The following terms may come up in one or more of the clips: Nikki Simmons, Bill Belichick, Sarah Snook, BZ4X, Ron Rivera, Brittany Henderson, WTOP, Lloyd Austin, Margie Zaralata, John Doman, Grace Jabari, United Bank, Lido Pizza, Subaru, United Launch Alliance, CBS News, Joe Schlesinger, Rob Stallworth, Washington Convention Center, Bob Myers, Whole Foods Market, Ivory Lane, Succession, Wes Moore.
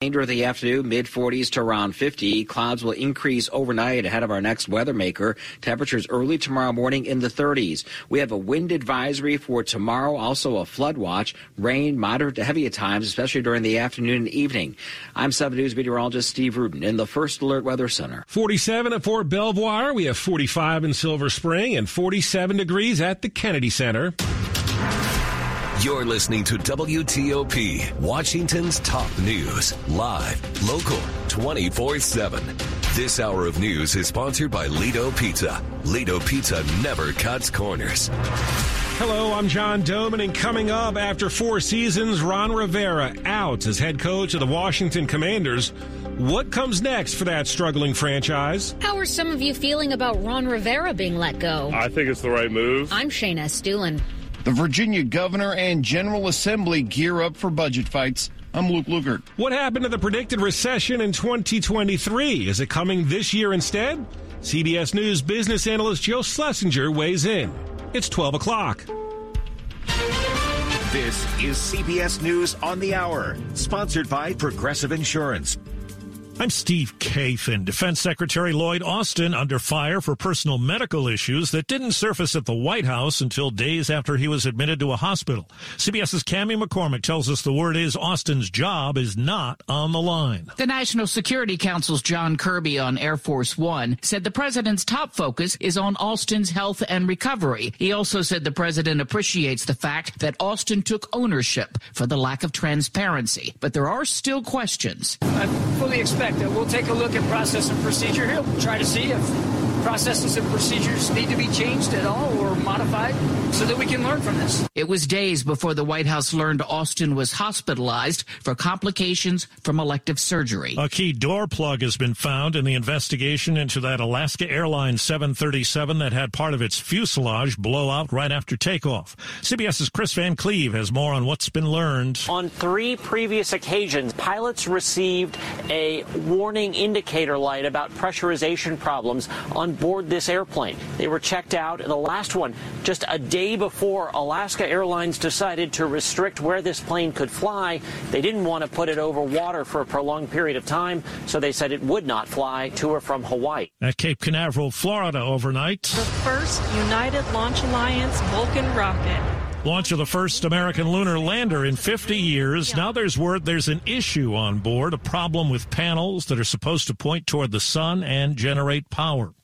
Remainder of the afternoon, mid-40s to around 50. Clouds will increase overnight ahead of our next weather maker. Temperatures early tomorrow morning in the 30s. We have a wind advisory for tomorrow, also a flood watch. Rain, moderate to heavy at times, especially during the afternoon and evening. I'm 7 News meteorologist Steve Rudin in the First Alert Weather Center. 47 at Fort Belvoir. We have 45 in Silver Spring and 47 degrees at the Kennedy Center. You're listening to WTOP, Washington's top news, live, local, 24/7. This hour of news is sponsored by Lido Pizza. Lido Pizza never cuts corners. Hello, I'm John Doman, and coming up, after 4 seasons, Ron Rivera out as head coach of the Washington Commanders. What comes next for that struggling franchise? How are some of you feeling about Ron Rivera being let go? I think it's the right move. I'm Shane Estulin. The Virginia governor and General Assembly gear up for budget fights. I'm Luke Luger. What happened to the predicted recession in 2023? Is it coming this year instead? CBS News business analyst Joe Schlesinger weighs in. It's 12 o'clock. This is CBS News on the Hour, sponsored by Progressive Insurance. I'm Steve Kafen. Defense Secretary Lloyd Austin under fire for personal medical issues that didn't surface at the White House until days after he was admitted to a hospital. CBS's Cammie McCormick tells us the word is Austin's job is not on the line. The National Security Council's John Kirby on Air Force One said the president's top focus is on Austin's health and recovery. He also said the president appreciates the fact that Austin took ownership for the lack of transparency. But there are still questions. I fully expect that we'll take a look at process and procedure here. We'll try to see if processes and procedures need to be changed at all or modified so that we can learn from this. It was days before the White House learned Austin was hospitalized for complications from elective surgery. A key door plug has been found in the investigation into that Alaska Airlines 737 that had part of its fuselage blow out right after takeoff. CBS's Chris Van Cleve has more on what's been learned. On 3 previous occasions, pilots received a warning indicator light about pressurization problems on board this airplane. They were checked out, and the last one just a day before Alaska Airlines decided to restrict where this plane could fly. They didn't want to put it over water for a prolonged period of time, so they said it would not fly to or from Hawaii. At Cape Canaveral, Florida overnight. The first United Launch Alliance Vulcan rocket. Launch of the first American lunar lander in 50 years. Now there's word there's an issue on board, a problem with panels that are supposed to point toward the sun and generate power.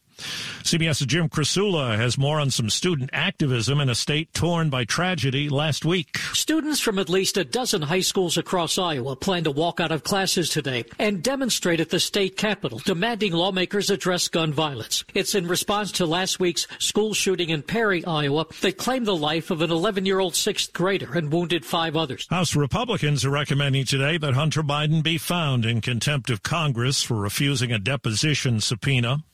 CBS's Jim Crisula has more on some student activism in a state torn by tragedy last week. Students from at least 12 high schools across Iowa plan to walk out of classes today and demonstrate at the state capitol, demanding lawmakers address gun violence. It's in response to last week's school shooting in Perry, Iowa, that claimed the life of an 11-year-old 6th grader and wounded 5 others. House Republicans are recommending today that Hunter Biden be found in contempt of Congress for refusing a deposition subpoena.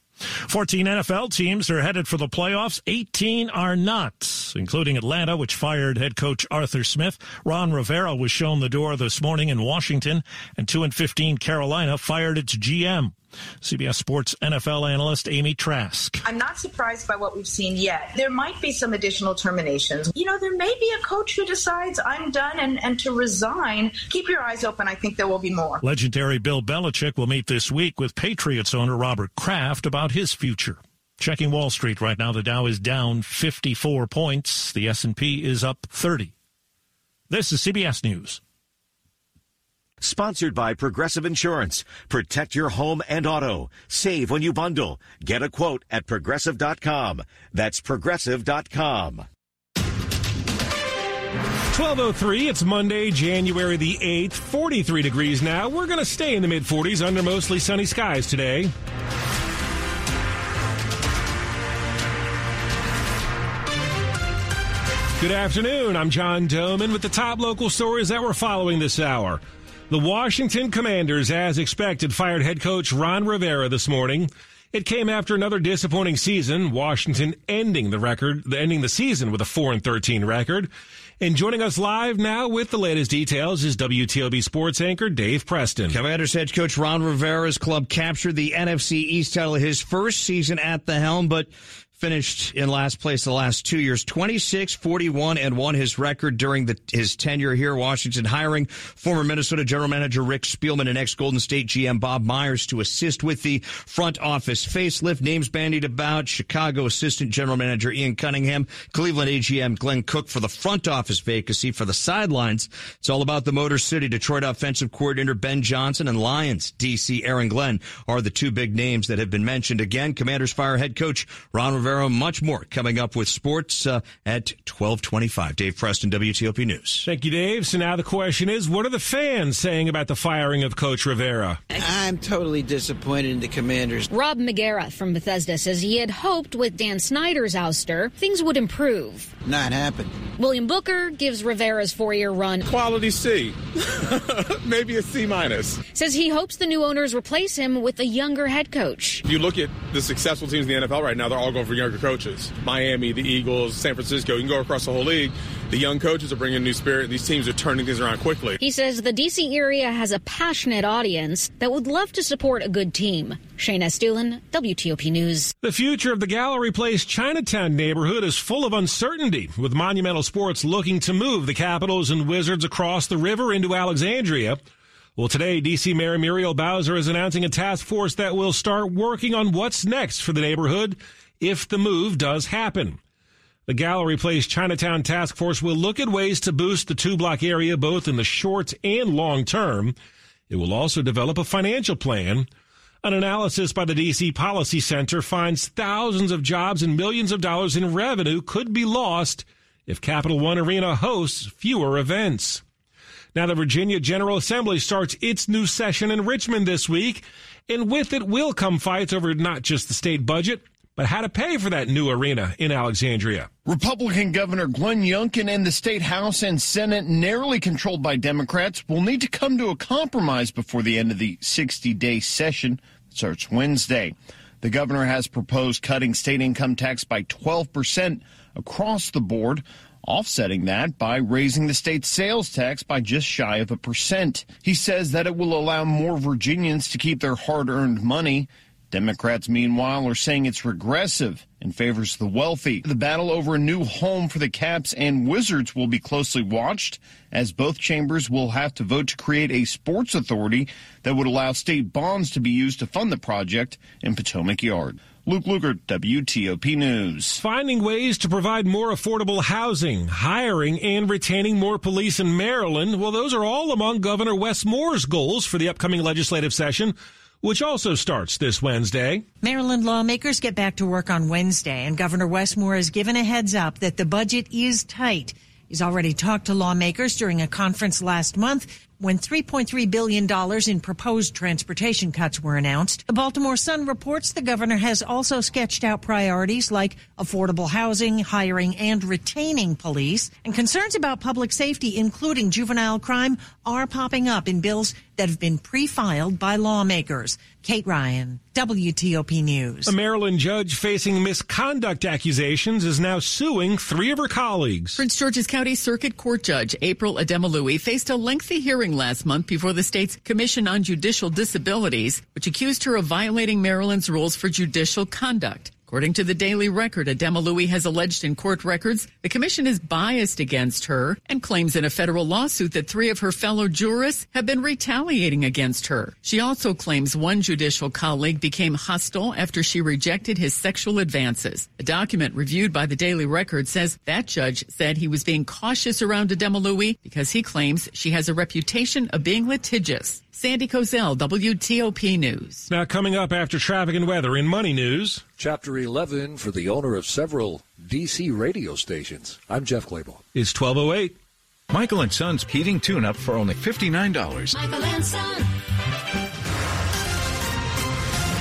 14 NFL teams are headed for the playoffs. 18 are not, including Atlanta, which fired head coach Arthur Smith. Ron Rivera was shown the door this morning in Washington, and 2-15 Carolina fired its GM. CBS Sports NFL analyst Amy Trask. I'm not surprised by what we've seen yet. There might be some additional terminations. You know, there may be a coach who decides I'm done and to resign. Keep your eyes open. I think there will be more. Legendary Bill Belichick will meet this week with Patriots owner Robert Kraft about his future. Checking Wall Street right now, the Dow is down 54 points. The S&P is up 30. This is CBS News. Sponsored by Progressive Insurance. Protect your home and auto. Save when you bundle. Get a quote at Progressive.com. That's Progressive.com. 12:03, it's Monday, January the 8th, 43 degrees now. We're going to stay in the mid-40s under mostly sunny skies today. Good afternoon. I'm John Doman with the top local stories that we're following this hour. The Washington Commanders, as expected, fired head coach Ron Rivera this morning. It came after another disappointing season, Washington ending the season with a 4-13 record. And joining us live now with the latest details is WTOP sports anchor Dave Preston. Commanders head coach Ron Rivera's club captured the NFC East title his first season at the helm, but finished in last place the last 2 years, 26-41-1, his record during his tenure here. Washington hiring former Minnesota general manager Rick Spielman and ex-Golden State GM Bob Myers to assist with the front office facelift. Names bandied about: Chicago assistant general manager Ian Cunningham, Cleveland AGM Glenn Cook for the front office vacancy. For the sidelines, it's all about the Motor City Detroit offensive coordinator Ben Johnson and Lions DC Aaron Glenn are the two big names that have been mentioned. Again, Commanders fire head coach Ron Rivera. Much more coming up with sports at 12:25. Dave Preston, WTOP News. Thank you, Dave. So now the question is, what are the fans saying about the firing of Coach Rivera? I'm totally disappointed in the Commanders. Rob McGarrett from Bethesda says he had hoped with Dan Snyder's ouster, things would improve. Not happened. William Booker gives Rivera's 4-year run quality C. Maybe a C-. Says he hopes the new owners replace him with a younger head coach. If you look at the successful teams in the NFL right now, they're all going for younger coaches. Miami, the Eagles, San Francisco, you can go across the whole league. The young coaches are bringing new spirit. These teams are turning things around quickly. He says the D.C. area has a passionate audience that would love to support a good team. Shane Estulin, WTOP News. The future of the Gallery Place Chinatown neighborhood is full of uncertainty, with Monumental Sports looking to move the Capitals and Wizards across the river into Alexandria. Well, today, D.C. Mayor Muriel Bowser is announcing a task force that will start working on what's next for the neighborhood if the move does happen. The Gallery Place Chinatown Task Force will look at ways to boost the two-block area both in the short and long term. It will also develop a financial plan. An analysis by the D.C. Policy Center finds thousands of jobs and millions of dollars in revenue could be lost if Capital One Arena hosts fewer events. Now, the Virginia General Assembly starts its new session in Richmond this week, and with it will come fights over not just the state budget, but how to pay for that new arena in Alexandria. Republican Governor Glenn Youngkin and the State House and Senate, narrowly controlled by Democrats, will need to come to a compromise before the end of the 60-day session that starts Wednesday. The governor has proposed cutting state income tax by 12% across the board, offsetting that by raising the state's sales tax by just shy of 1%. He says that it will allow more Virginians to keep their hard-earned money. Democrats, meanwhile, are saying it's regressive and favors the wealthy. The battle over a new home for the Caps and Wizards will be closely watched, as both chambers will have to vote to create a sports authority that would allow state bonds to be used to fund the project in Potomac Yard. Luke Luger, WTOP News. Finding ways to provide more affordable housing, hiring, and retaining more police in Maryland, well, those are all among Governor Wes Moore's goals for the upcoming legislative session, which also starts this Wednesday. Maryland lawmakers get back to work on Wednesday, and Governor Wes Moore has given a heads up that the budget is tight. He's already talked to lawmakers during a conference last month when $3.3 billion in proposed transportation cuts were announced. The Baltimore Sun reports the governor has also sketched out priorities like affordable housing, hiring, and retaining police. And concerns about public safety, including juvenile crime, are popping up in bills that have been pre-filed by lawmakers. Kate Ryan, WTOP News. A Maryland judge facing misconduct accusations is now suing three of her colleagues. Prince George's County Circuit Court Judge April Ademolui faced a lengthy hearing last month before the state's Commission on Judicial Disabilities, which accused her of violating Maryland's rules for judicial conduct. According to the Daily Record, Adema Louie has alleged in court records the commission is biased against her and claims in a federal lawsuit that three of her fellow jurists have been retaliating against her. She also claims one judicial colleague became hostile after she rejected his sexual advances. A document reviewed by the Daily Record says that judge said he was being cautious around Adema Louie because he claims she has a reputation of being litigious. Sandy Kozel, WTOP News. Now coming up after traffic and weather in Money News. Chapter 11 for the owner of several D.C. radio stations. I'm Jeff Claybaugh. It's 12:08. Michael & Son's heating tune-up for only $59. Michael & Son.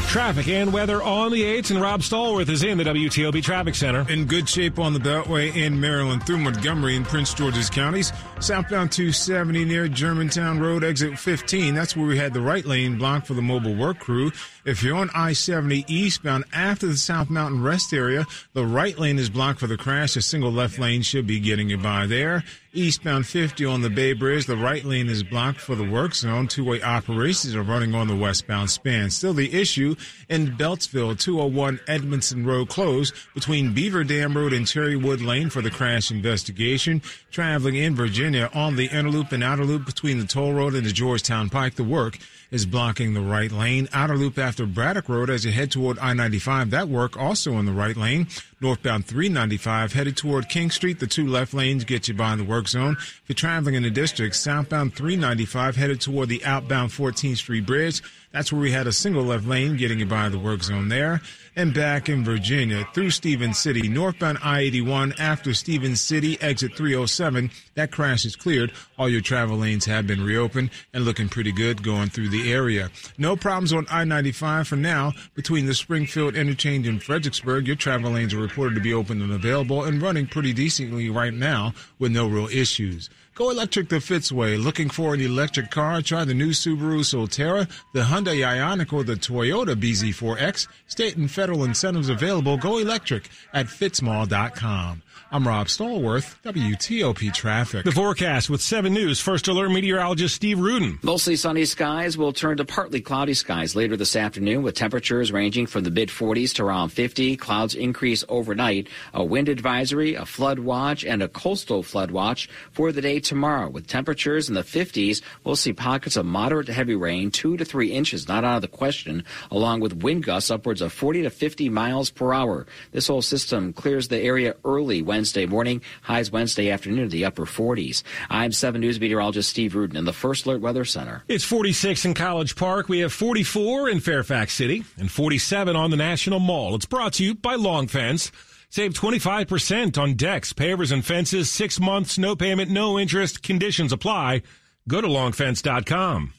Traffic and weather on the 8s, and Rob Stallworth is in the WTOP Traffic Center. In good shape on the Beltway in Maryland through Montgomery and Prince George's counties. Southbound 270 near Germantown Road, exit 15. That's where we had the right lane blocked for the mobile work crew. If you're on I-70 eastbound after the South Mountain Rest Area, the right lane is blocked for the crash. A single left lane should be getting you by there. Eastbound 50 on the Bay Bridge, the right lane is blocked for the work zone. Two-way operations are running on the westbound span. Still the issue in Beltsville, 201 Edmondson Road closed between Beaver Dam Road and Cherrywood Lane for the crash investigation. Traveling in Virginia on the inner loop and outer loop between the Toll Road and the Georgetown Pike, the work is blocking the right lane. Outer loop after Braddock Road as you head toward I-95, that work also in the right lane. Northbound 395 headed toward King Street, the two left lanes get you by in the work zone. If you're traveling in the district, southbound 395 headed toward the outbound 14th Street Bridge. That's where we had a single left lane getting you by the work zone there. And back in Virginia, through Stevens City, northbound I-81 after Stevens City, exit 307. That crash is cleared. All your travel lanes have been reopened and looking pretty good going through the area. No problems on I-95 for now. Between the Springfield Interchange and Fredericksburg, your travel lanes are reported to be open and available and running pretty decently right now with no real issues. Go electric the Fitzway. Looking for an electric car? Try the new Subaru Solterra, the Hyundai Ioniq, or the Toyota BZ4X. State and federal incentives available. Go electric at fitzmall.com. I'm Rob Stallworth, WTOP Traffic. The forecast with 7 News First Alert meteorologist Steve Rudin. Mostly sunny skies will turn to partly cloudy skies later this afternoon with temperatures ranging from the mid-40s to around 50. Clouds increase overnight. A wind advisory, a flood watch, and a coastal flood watch for the day tomorrow. With temperatures in the 50s, we'll see pockets of moderate to heavy rain, 2 to 3 inches, not out of the question, along with wind gusts upwards of 40 to 50 miles per hour. This whole system clears the area early Wednesday morning, highs Wednesday afternoon to the upper 40s. I'm 7 News meteorologist Steve Rudin in the First Alert Weather Center. It's 46 in College Park. We have 44 in Fairfax City and 47 on the National Mall. It's brought to you by Long Fence. Save 25% on decks, pavers, and fences. 6 months, no payment, no interest. Conditions apply. Go to longfence.com.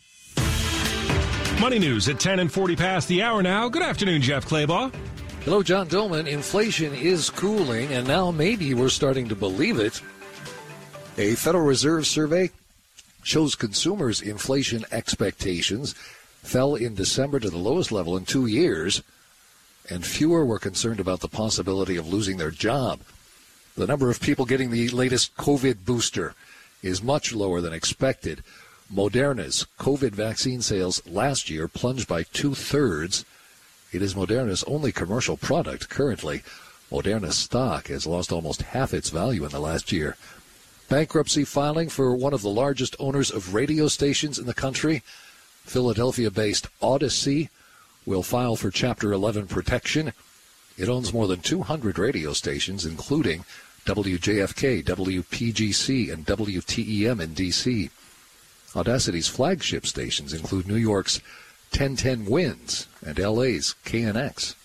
Money News at 10 and 40 past the hour now. Good afternoon, Jeff Claybaugh. Hello, John Dolan. Inflation is cooling, and now maybe we're starting to believe it. A Federal Reserve survey shows consumers' inflation expectations fell in December to the lowest level in 2 years, and fewer were concerned about the possibility of losing their job. The number of people getting the latest COVID booster is much lower than expected. Moderna's COVID vaccine sales last year plunged by 2/3. It is Moderna's only commercial product currently. Moderna stock has lost almost half its value in the last year. Bankruptcy filing for one of the largest owners of radio stations in the country, Philadelphia-based Odyssey, will file for Chapter 11 protection. It owns more than 200 radio stations, including WJFK, WPGC, and WTEM in D.C. Audacity's flagship stations include New York's 1010 Winds and LA's KNX.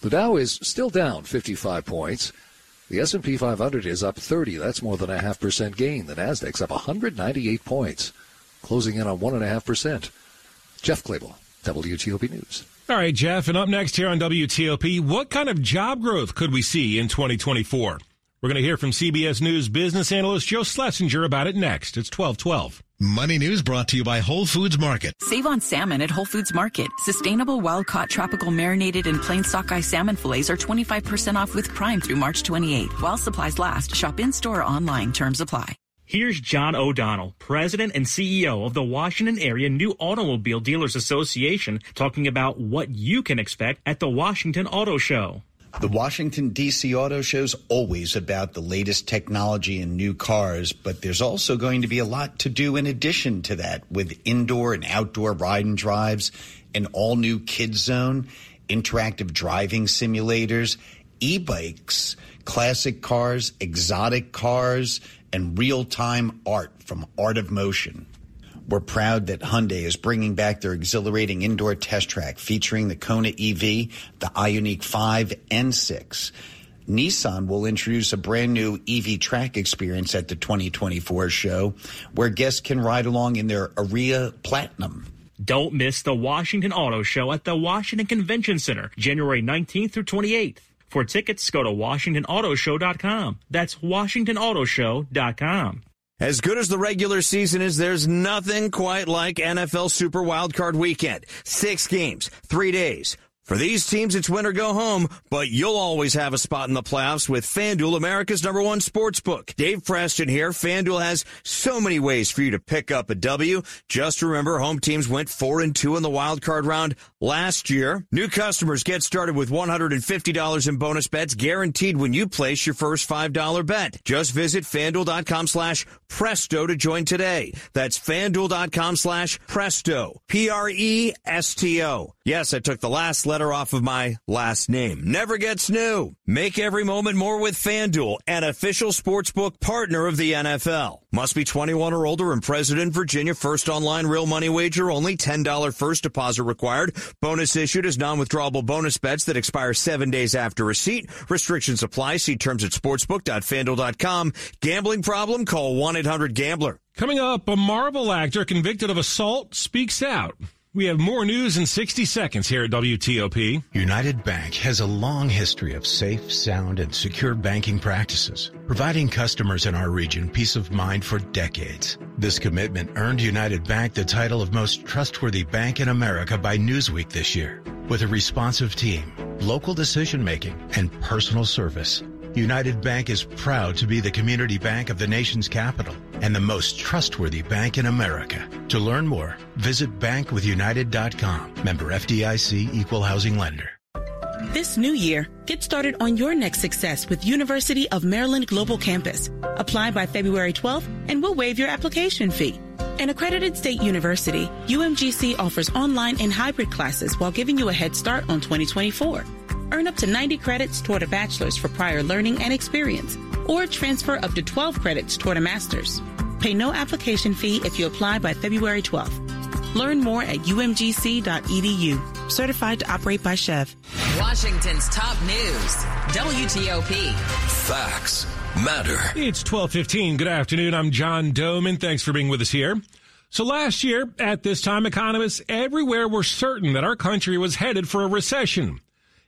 The Dow is still down 55 points. The S&P 500 is up 30. That's more than a 0.5% gain. The Nasdaq's up 198 points, closing in on 1.5%. Jeff Claybaugh, WTOP News. All right, Jeff, and up next here on WTOP, what kind of job growth could we see in 2024? We're going to hear from CBS News business analyst Joe Schlesinger about it next. It's 12:12. Money News brought to you by Whole Foods Market. Save on salmon at Whole Foods Market. Sustainable, wild-caught, tropical, marinated, and plain sockeye salmon fillets are 25% off with Prime through March 28. While supplies last, shop in-store or online. Terms apply. Here's John O'Donnell, president and CEO of the Washington Area New Automobile Dealers Association, talking about what you can expect at the Washington Auto Show. The Washington, D.C. Auto Show is always about the latest technology and new cars, but there's also going to be a lot to do in addition to that with indoor and outdoor ride and drives, an all-new kids zone, interactive driving simulators, e-bikes, classic cars, exotic cars, and real-time art from Art of Motion. We're proud that Hyundai is bringing back their exhilarating indoor test track featuring the Kona EV, the iUnique 5, and 6. Nissan will introduce a brand new EV track experience at the 2024 show where guests can ride along in their Ariya Platinum. Don't miss the Washington Auto Show at the Washington Convention Center, January 19th through 28th. For tickets, go to WashingtonAutoShow.com. That's WashingtonAutoShow.com. As good as the regular season is, there's nothing quite like NFL Super Wildcard Weekend. 6 games, 3 days. For these teams, it's win or go home, but you'll always have a spot in the playoffs with FanDuel, America's #1 sportsbook. Dave Preston here. FanDuel has so many ways for you to pick up a W. Just remember, home teams went 4-2 in the wildcard round last year. New customers get started with $150 in bonus bets guaranteed when you place your first $5 bet. Just visit FanDuel.com/Presto to join today. That's FanDuel.com/Presto. Presto. Yes, I took the last letter off of my last name. Never gets new. Make every moment more with FanDuel, an official sportsbook partner of the NFL. Must be 21 or older and present in Virginia. First online real money wager only. $10 first deposit required. Bonus issued as non-withdrawable bonus bets that expire 7 days after receipt. Restrictions apply. See terms at sportsbook.fanduel.com. Gambling problem? Call 1-800-GAMBLER. Coming up, a Marvel actor convicted of assault speaks out. We have more news in 60 seconds here at WTOP. United Bank has a long history of safe, sound, and secure banking practices, providing customers in our region peace of mind for decades. This commitment earned United Bank the title of most trustworthy bank in America by Newsweek this year. With a responsive team, local decision-making, and personal service, United Bank is proud to be the community bank of the nation's capital and the most trustworthy bank in America. To learn more, visit bankwithunited.com. Member FDIC, Equal Housing Lender. This new year, get started on your next success with University of Maryland Global Campus. Apply by February 12th and we'll waive your application fee. An accredited state university, UMGC offers online and hybrid classes while giving you a head start on 2024. Earn up to 90 credits toward a bachelor's for prior learning and experience, or transfer up to 12 credits toward a master's. Pay no application fee if you apply by February 12th. Learn more at umgc.edu. Certified to operate by Chev. Washington's top news, WTOP. Facts matter. It's 12:15. Good afternoon. I'm John Doman. Thanks for being with us here. So last year, at this time, economists everywhere were certain that our country was headed for a recession.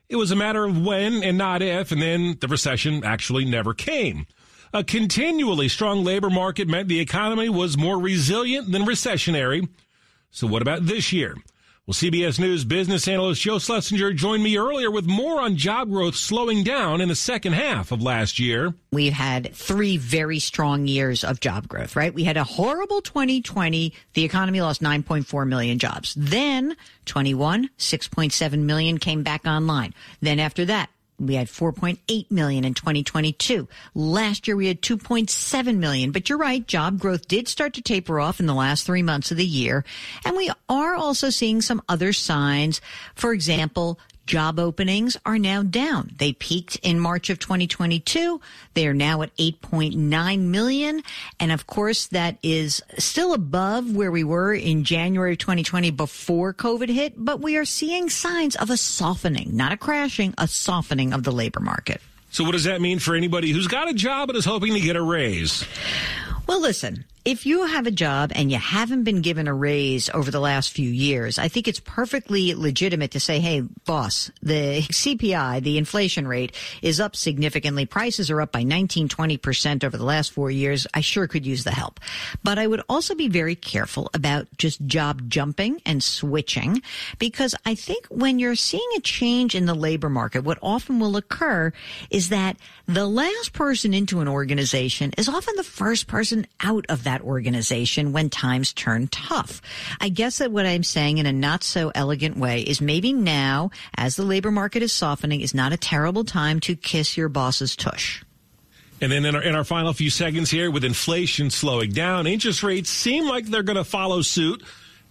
It was a matter of when and not if, and then the recession actually never came. A continually strong labor market meant the economy was more resilient than recessionary. So what about this year? Well, CBS News business analyst Joe Schlesinger joined me earlier with more on job growth slowing down in the second half of last year. We've had 3 very strong years of job growth, right? We had a horrible 2020. The economy lost 9.4 million jobs. Then 21, 6.7 million came back online. Then after that, we had 4.8 million in 2022. Last year, we had 2.7 million. But you're right, job growth did start to taper off in the last 3 months of the year. And we are also seeing some other signs. For example, job openings are now down. They peaked in March of 2022. They are now at 8.9 million. And of course, that is still above where we were in January of 2020 before COVID hit. But we are seeing signs of a softening, not a crashing, a softening of the labor market. So what does that mean for anybody who's got a job and is hoping to get a raise? Well, listen, if you have a job and you haven't been given a raise over the last few years, I think it's perfectly legitimate to say, hey, boss, the CPI, the inflation rate, is up significantly. Prices are up by 19, 20% over the last 4 years. I sure could use the help. But I would also be very careful about just job jumping and switching, because I think when you're seeing a change in the labor market, what often will occur is that the last person into an organization is often the first person out of that organization when times turn tough. I guess that what I'm saying in a not so elegant way is maybe now, as the labor market is softening, is not a terrible time to kiss your boss's tush. And then in our final few seconds here, with inflation slowing down, interest rates seem like they're going to follow suit.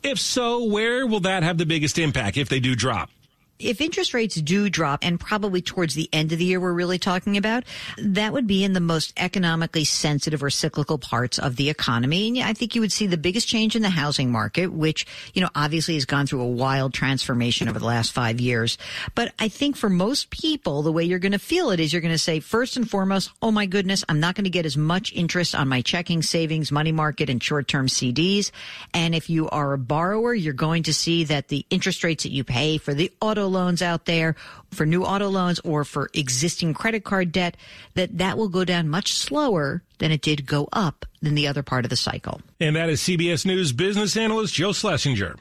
If so, where will that have the biggest impact if they do drop? If interest rates do drop, and probably towards the end of the year we're really talking about, that would be in the most economically sensitive or cyclical parts of the economy. And I think you would see the biggest change in the housing market, which, you know, obviously has gone through a wild transformation over the last 5 years. But I think for most people, the way you're going to feel it is you're going to say, first and foremost, oh my goodness, I'm not going to get as much interest on my checking, savings, money market, and short-term CDs. And if you are a borrower, you're going to see that the interest rates that you pay for the auto loans out there, for new auto loans or for existing credit card debt, that will go down much slower than it did go up in the other part of the cycle. And that is CBS News business analyst Joe Schlesinger.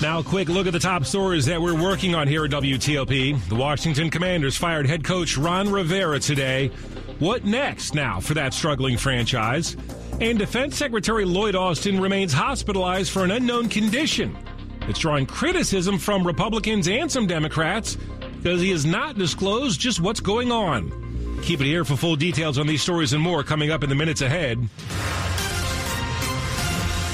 Now a quick look at the top stories that we're working on here at WTOP. The Washington Commanders fired head coach Ron Rivera today. What next now for that struggling franchise? And Defense Secretary Lloyd Austin remains hospitalized for an unknown condition. It's drawing criticism from Republicans and some Democrats because he has not disclosed just what's going on. Keep it here for full details on these stories and more coming up in the minutes ahead.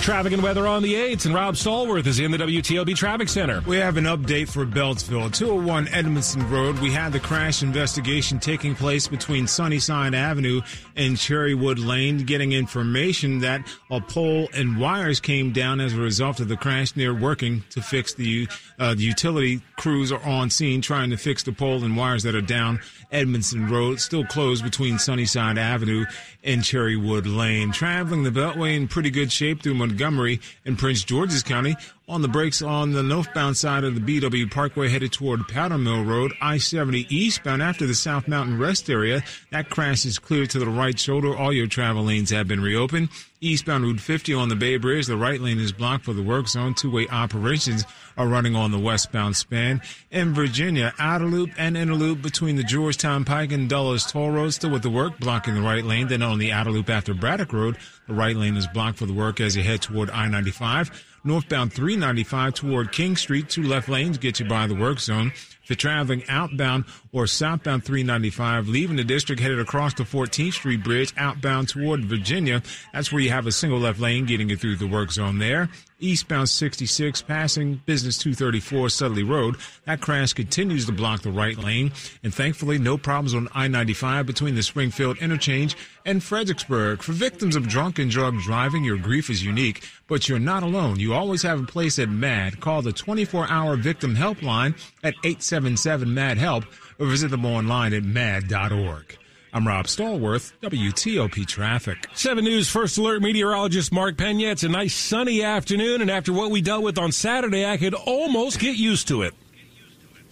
Traffic and weather on the 8s, and Rob Stallworth is in the WTOP Traffic Center. We have an update for Beltsville. 201 Edmondson Road, we had the crash investigation taking place between Sunnyside Avenue and Cherrywood Lane, getting information that a pole and wires came down as a result of the crash. They're working to fix the utility crews are on scene trying to fix the pole and wires that are down. Edmondson Road still closed between Sunnyside Avenue and Cherrywood Lane. Traveling the Beltway in pretty good shape through Montgomery and Prince George's County. On the brakes on the northbound side of the BW Parkway headed toward Powder Mill Road, I-70 eastbound after the South Mountain Rest Area. That crash is cleared to the right shoulder. All your travel lanes have been reopened. Eastbound Route 50 on the Bay Bridge, the right lane is blocked for the work zone. Two-way operations are running on the westbound span. In Virginia, outer loop and inner loop between the Georgetown Pike and Dulles Toll Road still with the work, blocking the right lane. Then on the outer loop after Braddock Road, the right lane is blocked for the work as you head toward I-95. Northbound 395 toward King Street, two left lanes get you by the work zone. If you're traveling outbound or southbound 395, leaving the district headed across the 14th Street Bridge outbound toward Virginia, that's where you have a single left lane getting you through the work zone there. Eastbound 66 passing Business 234 Sudley Road. That crash continues to block the right lane. And thankfully, no problems on I-95 between the Springfield Interchange and Fredericksburg. For victims of drunk and drug driving, your grief is unique, but you're not alone. You always have a place at MAD. Call the 24-hour victim helpline at 877-MAD-HELP or visit them online at mad.org. I'm Rob Stallworth, WTOP Traffic. 7 News First Alert meteorologist Mark Pena. It's a nice sunny afternoon, and after what we dealt with on Saturday, I could almost get used to it.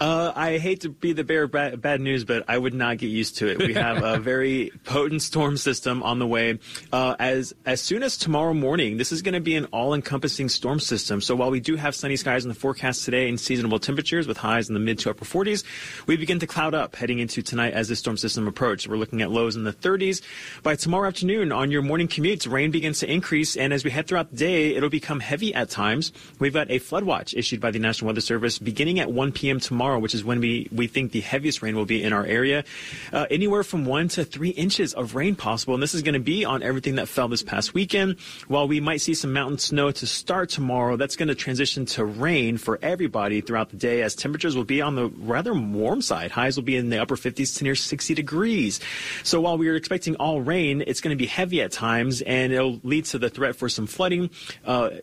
I hate to be the bearer of bad news, but I would not get used to it. We have a very potent storm system on the way. As soon as tomorrow morning, this is going to be an all-encompassing storm system. So while we do have sunny skies in the forecast today and seasonable temperatures with highs in the mid to upper 40s, we begin to cloud up heading into tonight as this storm system approaches. We're looking at lows in the 30s. By tomorrow afternoon on your morning commutes, rain begins to increase, and as we head throughout the day, it'll become heavy at times. We've got a flood watch issued by the National Weather Service beginning at 1 p.m. tomorrow, which is when we think the heaviest rain will be in our area. Anywhere from 1 to 3 inches of rain possible, and this is going to be on everything that fell this past weekend. While we might see some mountain snow to start tomorrow, that's going to transition to rain for everybody throughout the day as temperatures will be on the rather warm side. Highs will be in the upper 50s to near 60 degrees. So while we are expecting all rain, it's going to be heavy at times, and it'll lead to the threat for some flooding.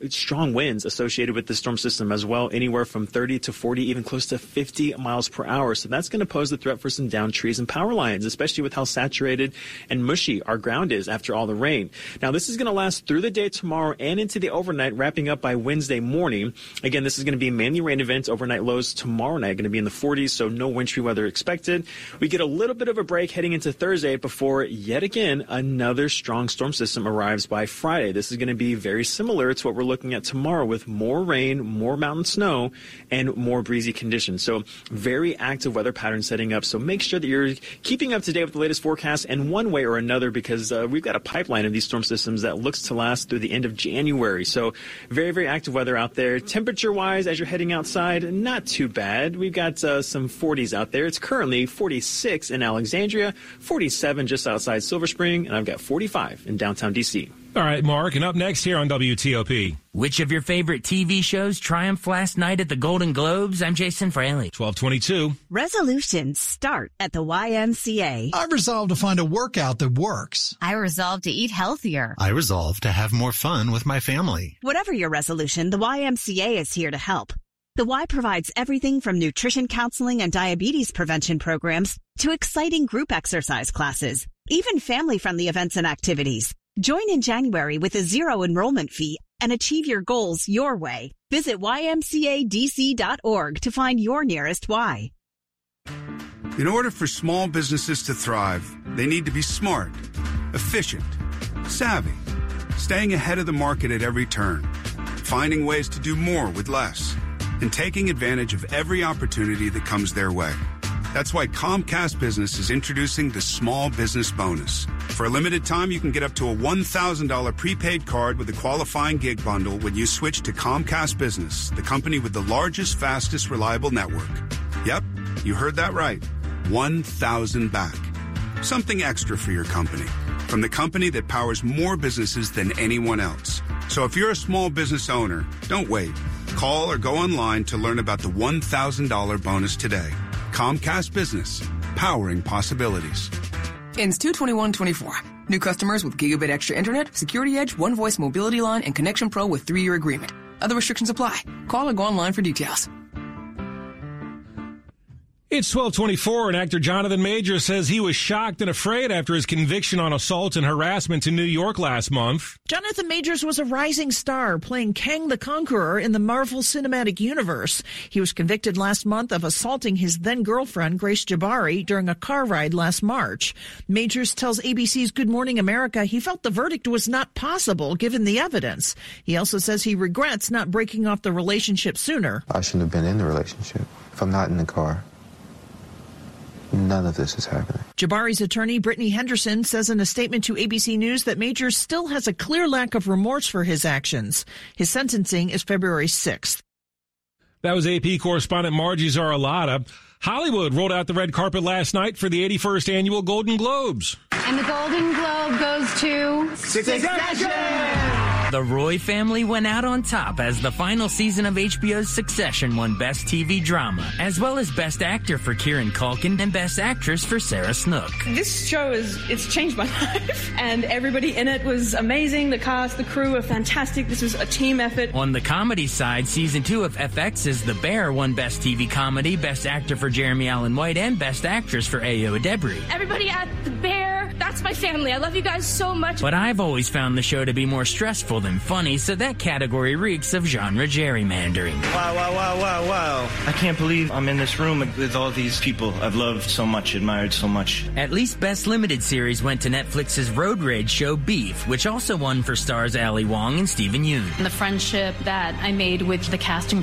Strong winds associated with the storm system as well, anywhere from 30 to 40, even close to 50. 50 miles per hour. So that's going to pose the threat for some downed trees and power lines, especially with how saturated and mushy our ground is after all the rain. Now, this is going to last through the day tomorrow and into the overnight, wrapping up by Wednesday morning. Again, this is going to be mainly rain events. Overnight lows tomorrow night going to be in the 40s, so no wintry weather expected. We get a little bit of a break heading into Thursday before, yet again, another strong storm system arrives by Friday. This is going to be very similar to what we're looking at tomorrow, with more rain, more mountain snow, and more breezy conditions. So very active weather pattern setting up. So make sure that you're keeping up to date with the latest forecast in one way or another, because we've got a pipeline of these storm systems that looks to last through the end of January. So very, very active weather out there. Temperature-wise, as you're heading outside, not too bad. We've got some 40s out there. It's currently 46 in Alexandria, 47 just outside Silver Spring, and I've got 45 in downtown D.C. All right, Mark, and up next here on WTOP. Which of your favorite TV shows triumphed last night at the Golden Globes? I'm Jason Fraley. 1222. Resolutions start at the YMCA. I resolved to find a workout that works. I resolved to eat healthier. I resolved to have more fun with my family. Whatever your resolution, the YMCA is here to help. The Y provides everything from nutrition counseling and diabetes prevention programs to exciting group exercise classes, even family-friendly events and activities. Join in January with a zero enrollment fee and achieve your goals your way. Visit ymcadc.org to find your nearest Y. In order for small businesses to thrive, they need to be smart, efficient, savvy, staying ahead of the market at every turn, finding ways to do more with less, and taking advantage of every opportunity that comes their way. That's why Comcast Business is introducing the Small Business Bonus. For a limited time, you can get up to a $1,000 prepaid card with a qualifying gig bundle when you switch to Comcast Business, the company with the largest, fastest, reliable network. Yep, you heard that right. $1,000 back. Something extra for your company, from the company that powers more businesses than anyone else. So if you're a small business owner, don't wait. Call or go online to learn about the $1,000 bonus today. Comcast Business, powering possibilities. Ends 2/21/24. New customers with Gigabit Extra Internet, Security Edge, One Voice Mobility Line, and Connection Pro with 3-year agreement. Other restrictions apply. Call or go online for details. It's 1224, and actor Jonathan Majors says he was shocked and afraid after his conviction on assault and harassment in New York last month. Jonathan Majors was a rising star playing Kang the Conqueror in the Marvel Cinematic Universe. He was convicted last month of assaulting his then-girlfriend, Grace Jabari, during a car ride last March. Majors tells ABC's Good Morning America he felt the verdict was not possible given the evidence. He also says he regrets not breaking off the relationship sooner. I shouldn't have been in the relationship. If I'm not in the car, none of this is happening. Jabari's attorney, Brittany Henderson, says in a statement to ABC News that Majors still has a clear lack of remorse for his actions. His sentencing is February 6th. That was AP correspondent Margie Zaralata. Hollywood rolled out the red carpet last night for the 81st annual Golden Globes. And the Golden Globe goes to Succession! The Roy family went out on top as the final season of HBO's Succession won Best TV Drama, as well as Best Actor for Kieran Culkin and Best Actress for Sarah Snook. This show it's changed my life, and everybody in it was amazing. The cast, the crew are fantastic. This was a team effort. On the comedy side, season 2 of FX's The Bear won Best TV Comedy, Best Actor for Jeremy Allen White, and Best Actress for Ayo Adebri. Everybody at The Bear, that's my family. I love you guys so much. But I've always found the show to be more stressful than funny, so that category reeks of genre gerrymandering. Wow, wow, wow, wow, wow. I can't believe I'm in this room with all these people I've loved so much, admired so much. At least Best Limited Series went to Netflix's road rage show Beef, which also won for stars Ali Wong and Stephen Yeun. The friendship that I made with the cast and